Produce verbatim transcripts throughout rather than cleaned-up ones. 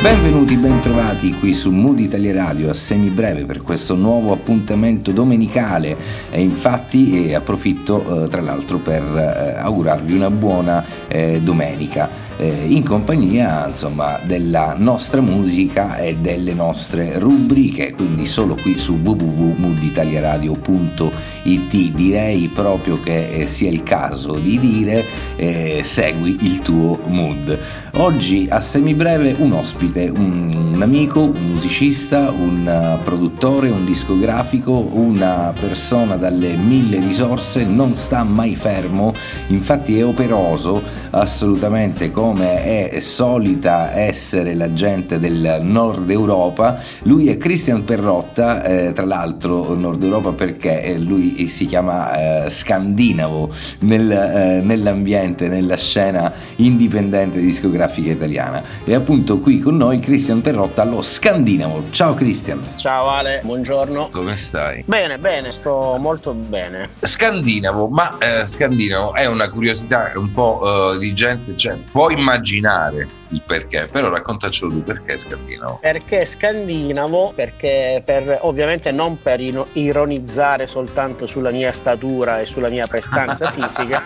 Benvenuti, bentrovati qui su Mood Italia Radio, a semibreve per questo nuovo appuntamento domenicale. E infatti eh, approfitto eh, tra l'altro per eh, augurarvi una buona eh, domenica eh, in compagnia insomma della nostra musica e delle nostre rubriche, quindi solo qui su w w w punto mood italia radio punto i t. Direi proprio che eh, sia il caso di dire eh, segui il tuo mood. Oggi a semibreve un ospite, Un, un amico, un musicista, un uh, produttore, un discografico, una persona dalle mille risorse, non sta mai fermo, infatti è operoso assolutamente, come è solita essere la gente del Nord Europa. Lui è Christian Perrotta, eh, tra l'altro Nord Europa perché lui si chiama eh, Scandinavo nel, eh, nell'ambiente, nella scena indipendente discografica italiana. E appunto qui con noi Christian Perrotta, allo Scandinavo. Ciao Christian. Ciao Ale, buongiorno. Come stai? Bene, bene, sto molto bene. Scandinavo, ma eh, Scandinavo è una curiosità un po' eh, di gente, cioè può immaginare il perché, però raccontacelo tu, perché Scandinavo? Perché Scandinavo? Perché per, ovviamente non per ironizzare soltanto sulla mia statura e sulla mia prestanza fisica.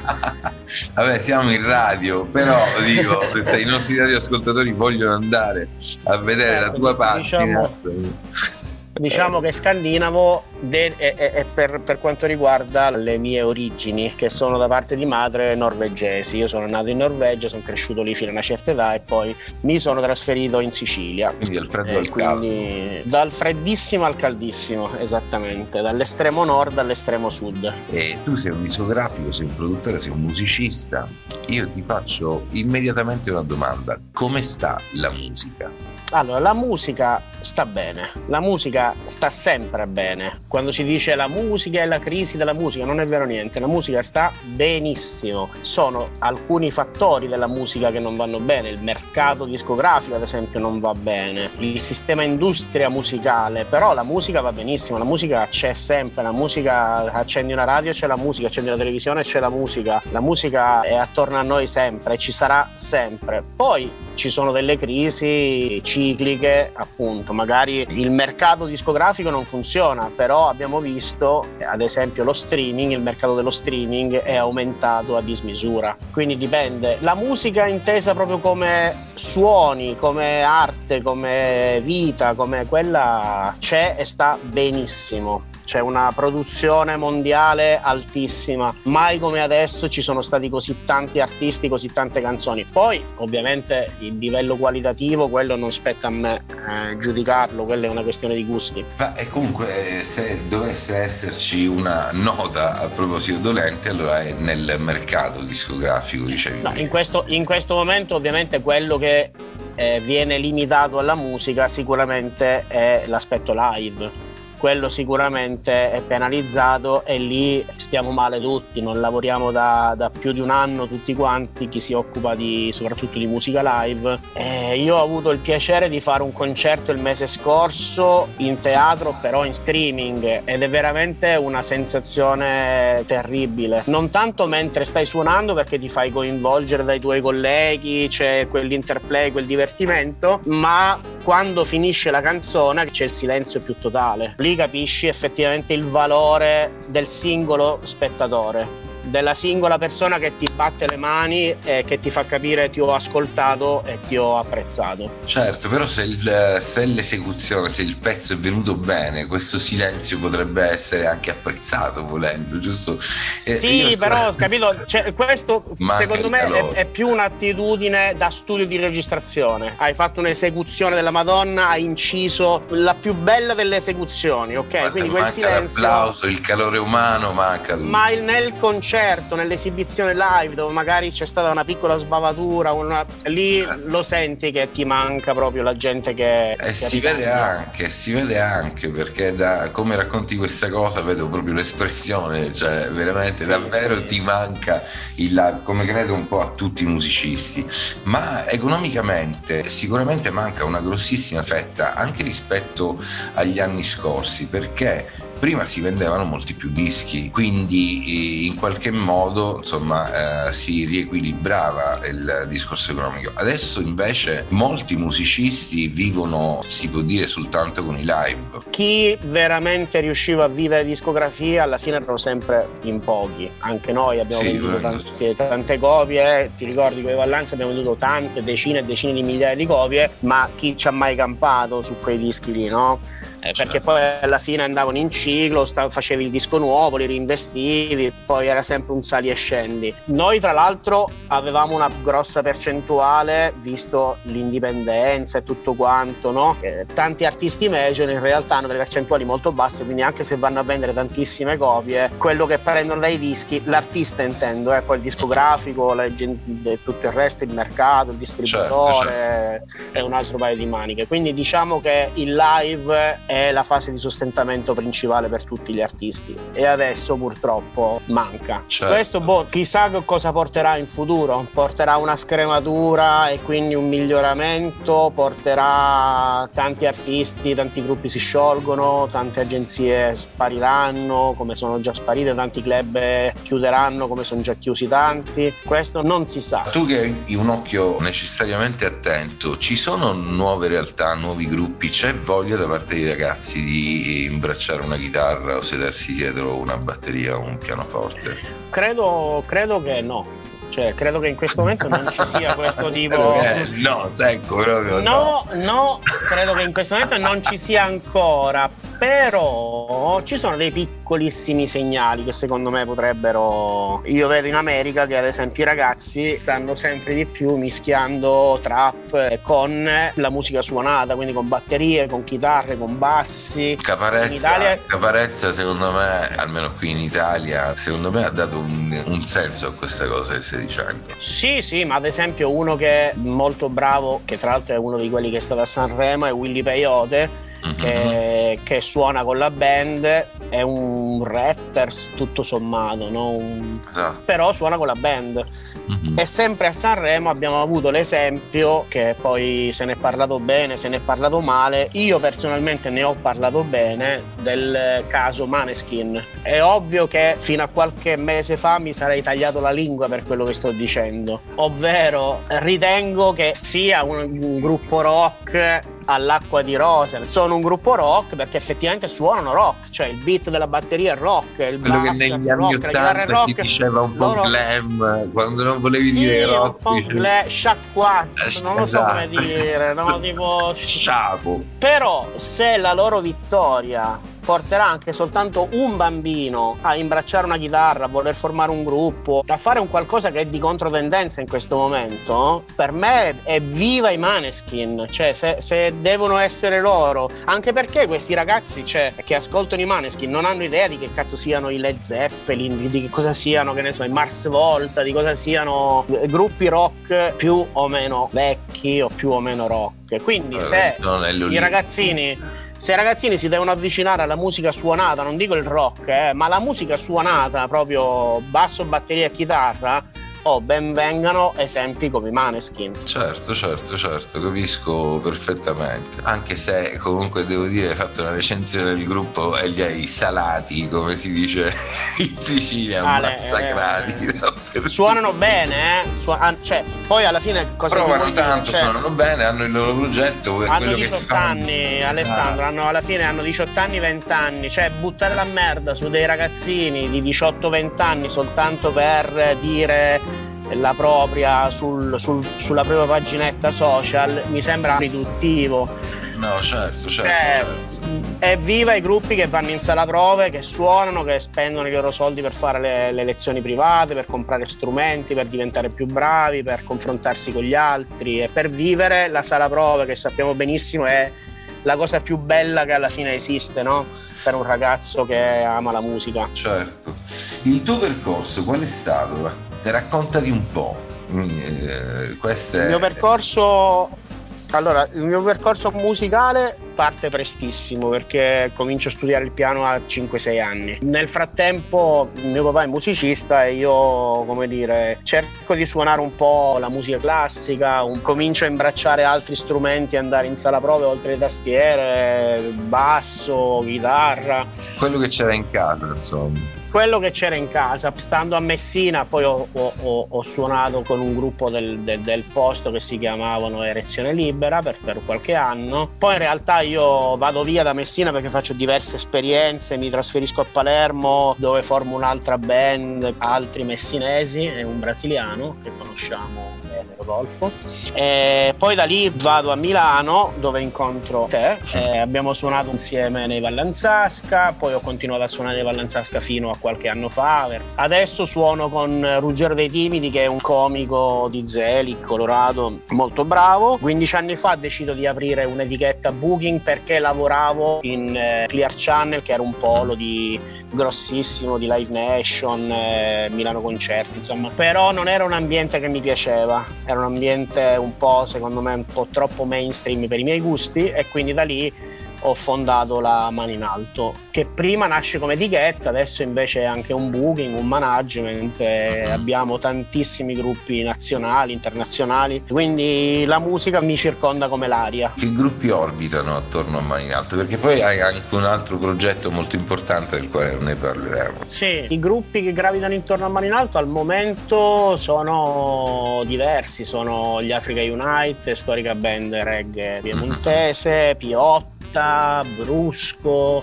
Vabbè, siamo in radio, però dico, se i nostri radioascoltatori vogliono andare a vedere eh, la tua pagina, diciamo... Diciamo che Scandinavo de- è, è, è per, per quanto riguarda le mie origini, che sono da parte di madre norvegesi. Io sono nato in Norvegia, sono cresciuto lì fino a una certa età e poi mi sono trasferito in Sicilia. Quindi dal freddo eh, al quindi caldo. Dal freddissimo al caldissimo, esattamente, dall'estremo nord all'estremo sud. E tu sei un isografico, sei un produttore, sei un musicista. Io ti faccio immediatamente una domanda: come sta la musica? Allora, la musica sta bene, la musica sta sempre bene. Quando si dice la musica è la crisi della musica, non è vero niente, la musica sta benissimo. Sono alcuni fattori della musica che non vanno bene, il mercato discografico ad esempio non va bene, il sistema industria musicale, però la musica va benissimo, la musica c'è sempre, la musica, accendi una radio c'è la musica, accendi una televisione c'è la musica, la musica è attorno a noi sempre, ci sarà sempre. Poi ci sono delle crisi cicliche, appunto, magari il mercato discografico non funziona, però abbiamo visto ad esempio lo streaming, il mercato dello streaming è aumentato a dismisura, quindi dipende. La musica intesa proprio come suoni, come arte, come vita, come quella c'è e sta benissimo. C'è una produzione mondiale altissima, mai come adesso ci sono stati così tanti artisti, così tante canzoni. Poi ovviamente il livello qualitativo, quello non spetta a me eh, giudicarlo, quella è una questione di gusti. Ma, e comunque se dovesse esserci una nota a proposito dolente, allora è nel mercato discografico, dicevi. No, in questo, in questo momento ovviamente quello che eh, viene limitato alla musica sicuramente è l'aspetto live. Quello sicuramente è penalizzato e lì stiamo male tutti, non lavoriamo da, da più di un anno tutti quanti, chi si occupa di, soprattutto di musica live. Eh, io ho avuto il piacere di fare un concerto il mese scorso in teatro, però in streaming, ed è veramente una sensazione terribile. Non tanto mentre stai suonando, perché ti fai coinvolgere dai tuoi colleghi, c'è quell'interplay, quel divertimento, ma quando finisce la canzone c'è il silenzio più totale. Lì capisci effettivamente il valore del singolo spettatore, della singola persona che ti batte le mani e che ti fa capire ti ho ascoltato e ti ho apprezzato. Certo, però se, il, se l'esecuzione, se il pezzo è venuto bene, questo silenzio potrebbe essere anche apprezzato volendo, giusto? Eh, sì, però sto... capito, cioè, questo manca, secondo me è, è più un'attitudine da studio di registrazione. Hai fatto un'esecuzione della Madonna, hai inciso la più bella delle esecuzioni, ok? Basta, quindi quel silenzio, l'applauso, il calore umano manca. Ma il, nel concerto, certo, nell'esibizione live dove magari c'è stata una piccola sbavatura, una... lì lo senti che ti manca proprio la gente che... E che si vede anche, si vede anche, perché da come racconti questa cosa vedo proprio l'espressione, cioè veramente sì, davvero sì. Ti manca il live, come credo un po' a tutti i musicisti, ma economicamente sicuramente manca una grossissima fetta anche rispetto agli anni scorsi, perché prima si vendevano molti più dischi, quindi in qualche modo insomma eh, si riequilibrava il discorso economico. Adesso invece molti musicisti vivono, si può dire, soltanto con i live. Chi veramente riusciva a vivere discografia alla fine erano sempre in pochi, anche noi abbiamo sì, venduto tante, tante copie, ti ricordi quei Vallanzasca abbiamo venduto tante, decine e decine di migliaia di copie, ma chi ci ha mai campato su quei dischi lì, no? Perché poi alla fine andavano in ciclo, stav- facevi il disco nuovo, li reinvestivi, poi era sempre un sali e scendi. Noi tra l'altro avevamo una grossa percentuale, visto l'indipendenza e tutto quanto, no? Eh, tanti artisti major in realtà hanno delle percentuali molto basse, quindi anche se vanno a vendere tantissime copie, quello che prendono dai dischi, l'artista intendo, eh, poi il discografico, la gente, tutto il resto, il mercato, il distributore, certo, certo. È un altro paio di maniche. Quindi diciamo che il live è la fase di sostentamento principale per tutti gli artisti e adesso purtroppo manca. Certo. Questo boh, chissà cosa porterà in futuro, porterà una scrematura e quindi un miglioramento, porterà tanti artisti, tanti gruppi si sciolgono, tante agenzie spariranno come sono già sparite, tanti club chiuderanno come sono già chiusi tanti, questo non si sa. Tu che hai un occhio necessariamente attento, ci sono nuove realtà, nuovi gruppi, c'è voglia da parte di ragazzi di imbracciare una chitarra o sedersi dietro una batteria o un pianoforte? Credo, credo che no. Cioè, credo che in questo momento non ci sia questo tipo... No, ecco, proprio no. No, no, credo che in questo momento non ci sia ancora, però ci sono dei piccolissimi segnali che secondo me potrebbero... Io vedo in America che ad esempio i ragazzi stanno sempre di più mischiando trap con la musica suonata, quindi con batterie, con chitarre, con bassi. Caparezza, in Italia... Caparezza secondo me, almeno qui in Italia, secondo me ha dato un, un senso a questa cosa che si anni. Sì, sì, ma ad esempio uno che è molto bravo, che tra l'altro è uno di quelli che è stato a Sanremo, è Willy Peyote. Che, che suona con la band, è un rapper tutto sommato, no? Un... Esatto. Però suona con la band. Mm-hmm. E sempre a Sanremo abbiamo avuto l'esempio che poi se ne è parlato bene, se ne è parlato male. Io personalmente ne ho parlato bene del caso Maneskin. È ovvio che fino a qualche mese fa mi sarei tagliato la lingua per quello che sto dicendo, ovvero ritengo che sia un, un gruppo rock all'acqua di rose. Sono un gruppo rock perché effettivamente suonano rock, cioè il beat della batteria è rock, il quello basso che negli è rock, la chitarra è rock, si diceva un po' loro... glam quando non volevi sì, dire rock, un po' glam, sciacquato, non lo so come dire, no, tipo sciapo. Però se la loro vittoria porterà anche soltanto un bambino a imbracciare una chitarra, a voler formare un gruppo, a fare un qualcosa che è di controtendenza in questo momento, per me è viva i Maneskin, cioè se, se devono essere loro, anche perché questi ragazzi, cioè, che ascoltano i Maneskin non hanno idea di che cazzo siano i Led Zeppelin, di, di che cosa siano, che ne so, i Mars Volta, di cosa siano gruppi rock più o meno vecchi o più o meno rock, quindi se i ragazzini... Se i ragazzini si devono avvicinare alla musica suonata, non dico il rock, eh, ma la musica suonata, proprio basso, batteria e chitarra, oh, ben vengano esempi come i Maneskin. Certo, certo, certo, capisco perfettamente. Anche se comunque devo dire hai fatto una recensione del gruppo e li hai salati, come si dice in Sicilia, ah, massacrati. Eh, eh. Suonano bene, eh? Su- an- cioè, poi alla fine cosa provano tanto, cioè, suonano bene, hanno il loro progetto. Hanno diciotto che anni, Alessandro, ah. hanno, alla fine hanno diciotto anni, venti anni, cioè buttare la merda su dei ragazzini di diciotto venti anni soltanto per dire... la propria sul, sul, sulla propria paginetta social mi sembra riduttivo. No, certo, certo. Eh, evviva i gruppi che vanno in sala prove, che suonano, che spendono i loro soldi per fare le, le lezioni private, per comprare strumenti, per diventare più bravi, per confrontarsi con gli altri e per vivere la sala prove, che sappiamo benissimo è la cosa più bella che alla fine esiste, no? Per un ragazzo che ama la musica. Certo. Il tuo percorso qual è stato? Raccontati un po'. Eh, questo è... Il mio percorso. Allora, il mio percorso musicale parte prestissimo, perché comincio a studiare il piano a cinque sei anni. Nel frattempo mio papà è musicista e io, come dire, cerco di suonare un po' la musica classica, un... comincio a imbracciare altri strumenti, andare in sala prove oltre le tastiere, basso, chitarra. Quello che c'era in casa, insomma. Quello che c'era in casa. Stando a Messina poi ho, ho, ho suonato con un gruppo del, del, del posto che si chiamavano Erezione Libera per, per qualche anno. Poi in realtà io vado via da Messina perché faccio diverse esperienze, mi trasferisco a Palermo dove formo un'altra band, altri messinesi e un brasiliano che conosciamo bene, Golfo. E poi da lì vado a Milano dove incontro te, e abbiamo suonato insieme nei Vallanzasca, poi ho continuato a suonare nei Vallanzasca fino a qualche anno fa. Adesso suono con Ruggero dei Timidi, che è un comico di Zelig, Colorado, molto bravo. quindici anni fa decido di aprire un'etichetta booking perché lavoravo in eh, Clear Channel, che era un polo di, grossissimo di Live Nation, eh, Milano Concerti, insomma. Però non era un ambiente che mi piaceva, era un ambiente un po', secondo me, un po' troppo mainstream per i miei gusti, e quindi da lì ho fondato la Mani in Alto, che prima nasce come etichetta, adesso invece è anche un booking, un management, uh-huh. Abbiamo tantissimi gruppi nazionali, internazionali, quindi la musica mi circonda come l'aria. Che gruppi orbitano attorno a Mani in Alto? Perché poi hai anche un altro progetto molto importante del quale ne parleremo. Sì, i gruppi che gravitano intorno a Mani in Alto al momento sono diversi, sono gli Africa Unite, storica band reggae piemontese, uh-huh. Piotta, Brusco,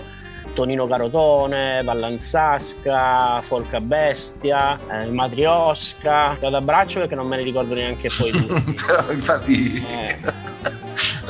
Tonino Carotone, Vallanzasca, Folca Bestia, eh, Matriosca. Vado a braccio perché non me ne ricordo neanche poi tutti. Infatti eh.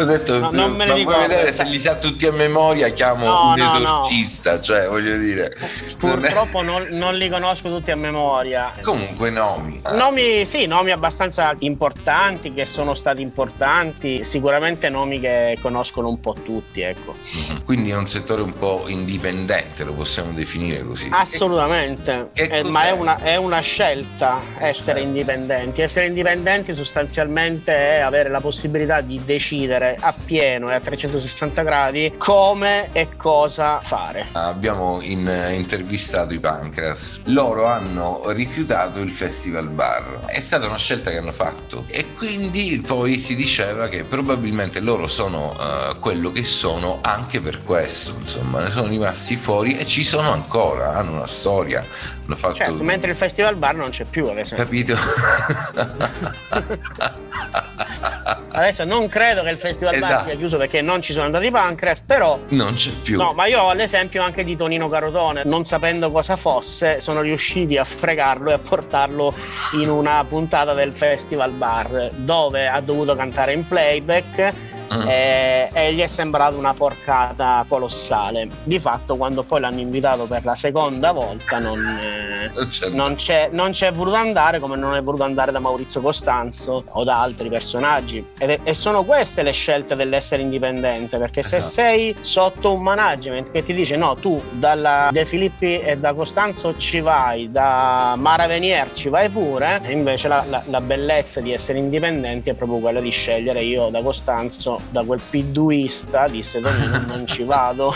ho detto, no, non me ne ricordo, puoi vedere se li sa tutti a memoria, chiamo no, un no, esorcista, no. Cioè voglio dire, purtroppo non, è... non, non li conosco tutti a memoria. Comunque nomi eh. nomi sì, nomi abbastanza importanti, che sono stati importanti, sicuramente nomi che conoscono un po' tutti, ecco. Mm-hmm. Quindi è un settore un po' indipendente, lo possiamo definire così? Assolutamente, e, e eh, ma è una, è una scelta essere eh. indipendenti. Essere indipendenti sostanzialmente è avere la possibilità di decidere a pieno e a trecentosessanta gradi come e cosa fare. Abbiamo in, intervistato i Pancreas. Loro hanno rifiutato il Festival Bar. È stata una scelta che hanno fatto e quindi poi si diceva che probabilmente loro sono uh, quello che sono anche per questo, insomma, ne sono rimasti fuori e ci sono ancora, hanno una storia, hanno fatto... Certo, mentre il Festival Bar non c'è più, ad esempio. Capito? Adesso non credo che il Festival esatto. Bar sia chiuso perché non ci sono andati i Pancreas, però non c'è più. No, ma io ho l'esempio anche di Tonino Carotone, non sapendo cosa fosse sono riusciti a fregarlo e a portarlo in una puntata del Festival Bar dove ha dovuto cantare in playback. Mm. E, e gli è sembrata una porcata colossale. Di fatto quando poi l'hanno invitato per la seconda volta non, non, c'è, non, c'è, non c'è voluto andare, come non è voluto andare da Maurizio Costanzo o da altri personaggi. Ed, e sono queste le scelte dell'essere indipendente, perché se esatto. sei sotto un management che ti dice no, tu dalla De Filippi e da Costanzo ci vai, da Mara Venier ci vai pure, e invece la, la, la bellezza di essere indipendenti è proprio quella di scegliere. Io da Costanzo, da quel piduista, disse non, non ci vado.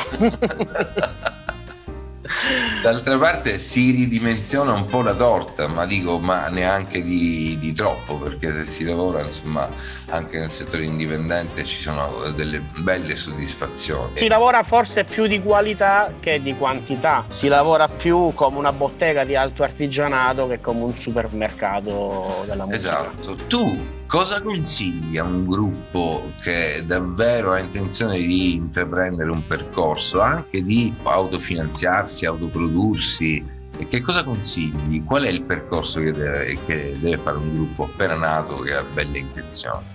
D'altra parte si ridimensiona un po' la torta, ma dico, ma neanche di, di troppo, perché se si lavora, insomma, anche nel settore indipendente ci sono delle belle soddisfazioni. Si lavora forse più di qualità che di quantità, si lavora più come una bottega di alto artigianato che come un supermercato della musica. Esatto. Tu cosa consigli a un gruppo che davvero ha intenzione di intraprendere un percorso, anche di autofinanziarsi, autoprodursi? E che cosa consigli? Qual è il percorso che deve, che deve fare un gruppo appena nato che ha belle intenzioni?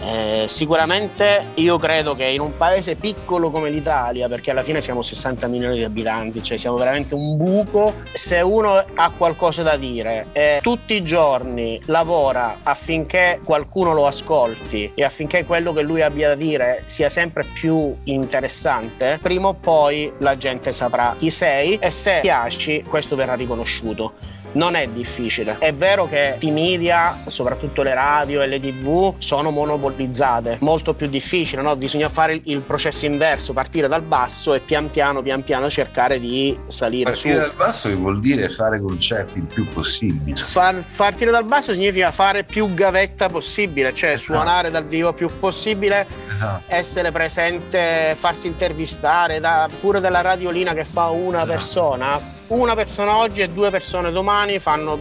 Eh, sicuramente io credo che in un paese piccolo come l'Italia, perché alla fine siamo sessanta milioni di abitanti, cioè siamo veramente un buco, se uno ha qualcosa da dire e tutti i giorni lavora affinché qualcuno lo ascolti e affinché quello che lui abbia da dire sia sempre più interessante, prima o poi la gente saprà chi sei e se piaci questo verrà riconosciuto. Non è difficile. È vero che i media, soprattutto le radio e le tv, sono monopolizzate. Molto più difficile, no? Bisogna fare il processo inverso, partire dal basso e pian piano, pian piano cercare di salire partire su. Partire dal basso che vuol dire fare concerti il più possibile. Far, partire dal basso significa fare più gavetta possibile, cioè esatto. Suonare dal vivo più possibile, esatto. Essere presente, farsi intervistare, da, pure della radiolina che fa una esatto. persona. Una persona oggi e due persone domani fanno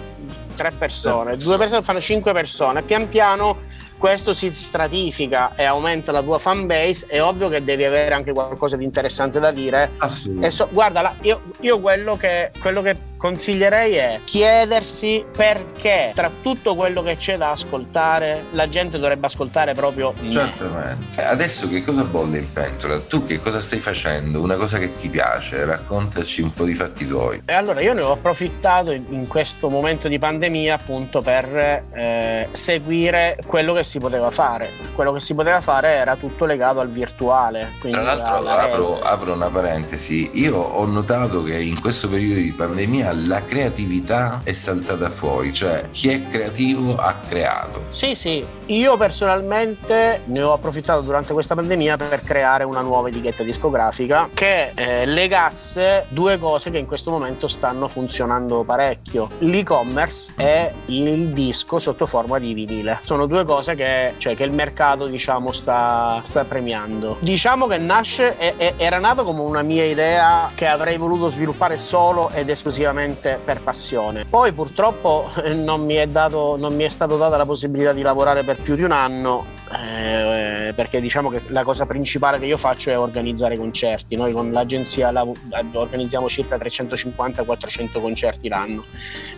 tre persone, due persone fanno cinque persone. Pian piano questo si stratifica e aumenta la tua fan base. È ovvio che devi avere anche qualcosa di interessante da dire. E so, guarda, la, io, io quello che, quello che consiglierei è chiedersi perché tra tutto quello che c'è da ascoltare la gente dovrebbe ascoltare proprio me. Certamente. Adesso che cosa bolle in pentola? Tu che cosa stai facendo? Una cosa che ti piace? Raccontaci un po' di fatti tuoi. E allora io ne ho approfittato in questo momento di pandemia appunto per eh, seguire quello che si poteva fare. Quello che si poteva fare era tutto legato al virtuale. Tra l'altro apro, apro una parentesi. Io ho notato che in questo periodo di pandemia la creatività è saltata fuori, cioè chi è creativo ha creato. Sì, sì, io personalmente ne ho approfittato durante questa pandemia per creare una nuova etichetta discografica che eh, legasse due cose che in questo momento stanno funzionando parecchio: l'e-commerce mm. e il disco sotto forma di vinile. Sono due cose che, cioè, che il mercato diciamo sta, sta premiando. Diciamo che nasce e, e, era nato come una mia idea che avrei voluto sviluppare solo ed esclusivamente per passione. Poi purtroppo non mi è dato, non mi è stata data la possibilità di lavorare per più di un anno eh, perché diciamo che la cosa principale che io faccio è organizzare concerti. Noi con l'agenzia la, organizziamo circa trecentocinquanta quattrocento concerti l'anno.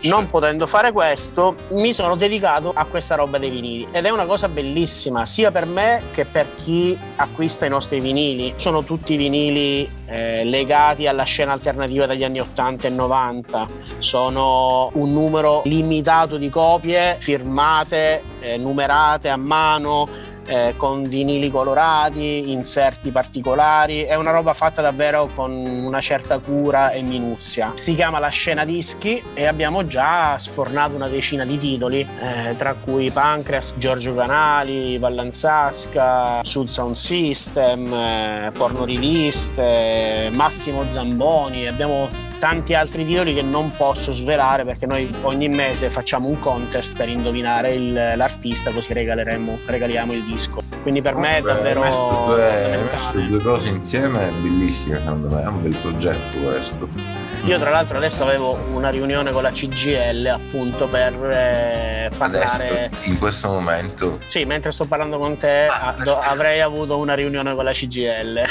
Non potendo fare questo mi sono dedicato a questa roba dei vinili ed è una cosa bellissima sia per me che per chi acquista i nostri vinili. Sono tutti vinili eh, legati alla scena alternativa dagli anni ottanta e novanta. Sono un numero limitato di copie firmate, eh, numerate a mano, eh, con vinili colorati, inserti particolari. È una roba fatta davvero con una certa cura e minuzia. Si chiama La Scena Dischi e abbiamo già sfornato una decina di titoli, eh, tra cui Pancreas, Giorgio Canali, Vallanzasca, Sud Sound System, eh, Porno Riviste, Massimo Zamboni. Abbiamo tanti altri titoli che non posso svelare perché noi ogni mese facciamo un contest per indovinare il, l'artista, così regaleremo, regaliamo il disco. Quindi per oh, me è davvero fondamentale. Queste due cose insieme è bellissimo, secondo me è un bel progetto questo. Io tra l'altro adesso avevo una riunione con la C G I L appunto per eh, parlare adesso, in questo momento. Sì, mentre sto parlando con te ah, do, avrei avuto una riunione con la C G I L.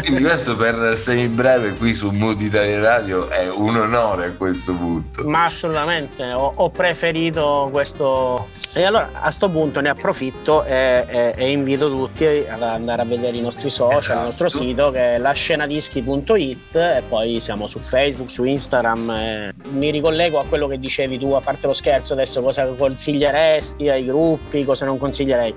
Quindi questo per semi breve qui su Mood Italia Radio è un onore a questo punto. Ma assolutamente, ho, ho preferito questo. E allora a sto punto ne approfitto e, e, e invito tutti ad andare a vedere i nostri social, esatto. Il nostro sito che è lascenadischi punto it e poi siamo su Facebook, su Instagram. E mi ricollego a quello che dicevi tu, a parte lo scherzo adesso, cosa consiglieresti ai gruppi, cosa non consiglierei.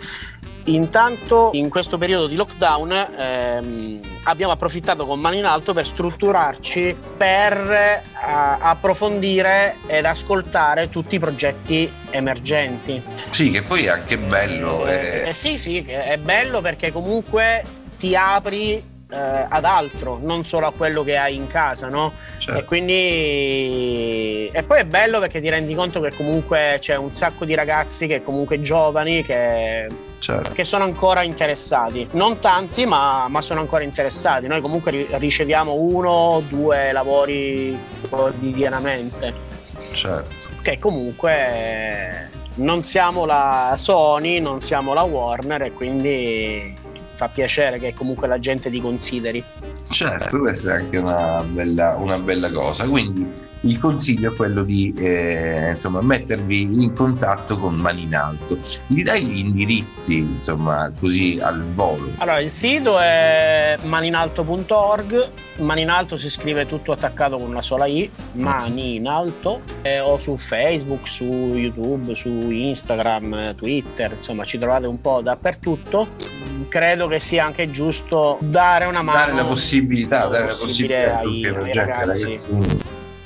Intanto in questo periodo di lockdown ehm, abbiamo approfittato con Mani in Alto per strutturarci, per eh, approfondire ed ascoltare tutti i progetti emergenti. Sì, che poi è anche bello. Eh, eh, eh, sì, sì, è bello perché comunque ti apri ad altro, non solo a quello che hai in casa, no? Certo. E quindi e poi è bello perché ti rendi conto che comunque c'è un sacco di ragazzi che comunque giovani che, certo. che sono ancora interessati, non tanti ma, ma sono ancora interessati. Noi comunque riceviamo uno o due lavori quotidianamente, certo. che comunque non siamo la Sony, non siamo la Warner e quindi fa piacere che comunque la gente ti consideri. Certo, questa è anche una bella, una bella cosa. Quindi il consiglio è quello di eh, insomma, mettervi in contatto con Mani in Alto. Gli dai gli indirizzi, insomma, così al volo. Allora, il sito è maninalto punto org. Mani in Alto si scrive tutto attaccato con una sola i, Mani in Alto, eh, o su Facebook, su YouTube, su Instagram, Twitter, insomma, ci trovate un po' dappertutto. Credo che sia anche giusto dare una mano, dare la possibilità, dare la possibilità ai, ai ragazzi. ragazzi.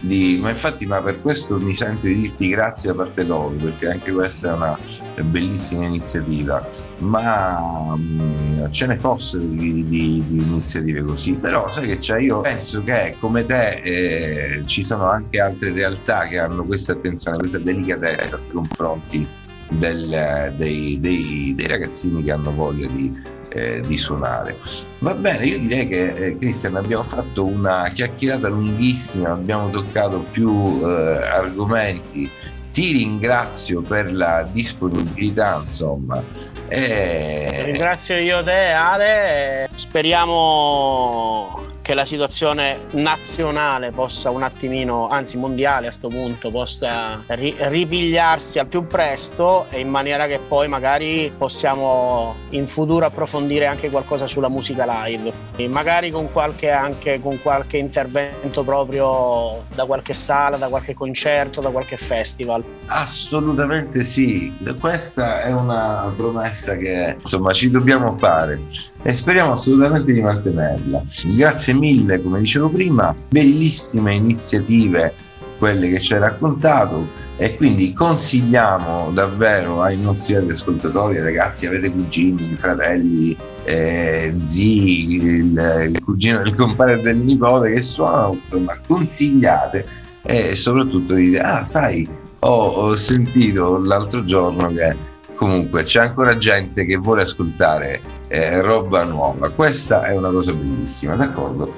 di, ma infatti ma per questo mi sento di dirti grazie da parte loro, perché anche questa è una bellissima iniziativa, ma mh, ce ne fossero di, di, di iniziative così. Però sai che c'è, io penso che come te eh, ci sono anche altre realtà che hanno questa attenzione, questa delicatezza nei confronti del, dei, dei, dei ragazzini che hanno voglia di Eh, di suonare. Va bene, io direi che eh, Christian, abbiamo fatto una chiacchierata lunghissima, abbiamo toccato più eh, argomenti. Ti ringrazio per la disponibilità, insomma. E... Ringrazio io te, Ale. Speriamo che la situazione nazionale possa un attimino, anzi mondiale a sto punto, possa ri- ripigliarsi al più presto, e in maniera che poi magari possiamo in futuro approfondire anche qualcosa sulla musica live, e magari con qualche, anche con qualche intervento proprio da qualche sala, da qualche concerto, da qualche festival. Assolutamente sì, questa è una promessa che insomma ci dobbiamo fare e speriamo assolutamente di mantenerla. Grazie mille, come dicevo prima, bellissime iniziative quelle che ci hai raccontato, e quindi consigliamo davvero ai nostri ascoltatori, ragazzi, avete cugini, fratelli, eh, zii, il, il cugino del compare e del nipote che suonano, insomma consigliate, e soprattutto dite: ah sai, ho, ho sentito l'altro giorno che comunque c'è ancora gente che vuole ascoltare eh, roba nuova. Questa è una cosa bellissima, d'accordo?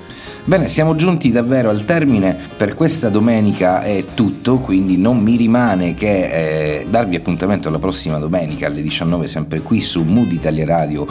Bene, siamo giunti davvero al termine. Per questa domenica è tutto, quindi non mi rimane che eh, darvi appuntamento alla prossima domenica alle diciannove, sempre qui su mood italia radio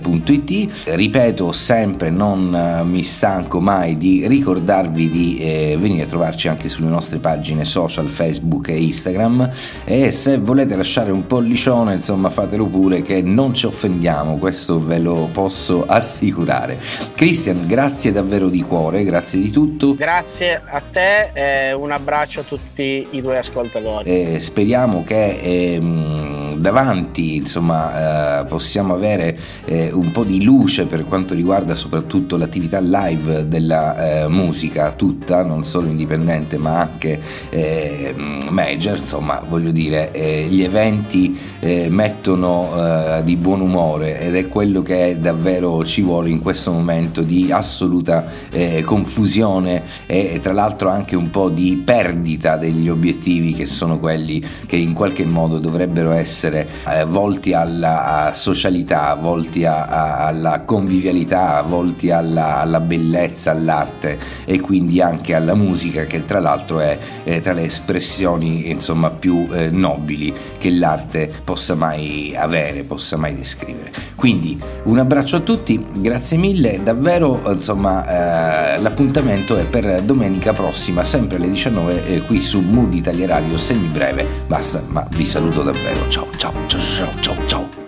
punto it. Ripeto sempre, non eh, mi stanco mai di ricordarvi di eh, venire a trovarci anche sulle nostre pagine social, Facebook e Instagram, e se volete lasciare un pollicione, insomma, fatelo pure, che non ci offendiamo, questo ve lo posso assicurare. Christian, grazie davvero di cuore. Grazie di tutto. Grazie a te e un abbraccio a tutti i tuoi ascoltatori. Eh, speriamo che ehm, davanti, insomma, eh, possiamo avere eh, un po' di luce per quanto riguarda soprattutto l'attività live della eh, musica tutta, non solo indipendente ma anche eh, major, insomma, voglio dire, eh, gli eventi eh, mettono eh, di buon umore, ed è quello che davvero ci vuole in questo momento di assoluta eh, confusione e tra l'altro anche un po' di perdita degli obiettivi, che sono quelli che in qualche modo dovrebbero essere eh, volti alla socialità, volti a, a, alla convivialità, volti alla, alla bellezza, all'arte e quindi anche alla musica, che tra l'altro è eh, tra le espressioni, insomma, più eh, nobili che l'arte possa mai avere, possa mai descrivere. Quindi un abbraccio a tutti, grazie mille davvero, insomma eh, l'appuntamento è per domenica prossima, sempre alle diciannove, eh, qui su Mood Italia Radio. Semi breve, basta, ma vi saluto davvero. Ciao ciao ciao ciao ciao.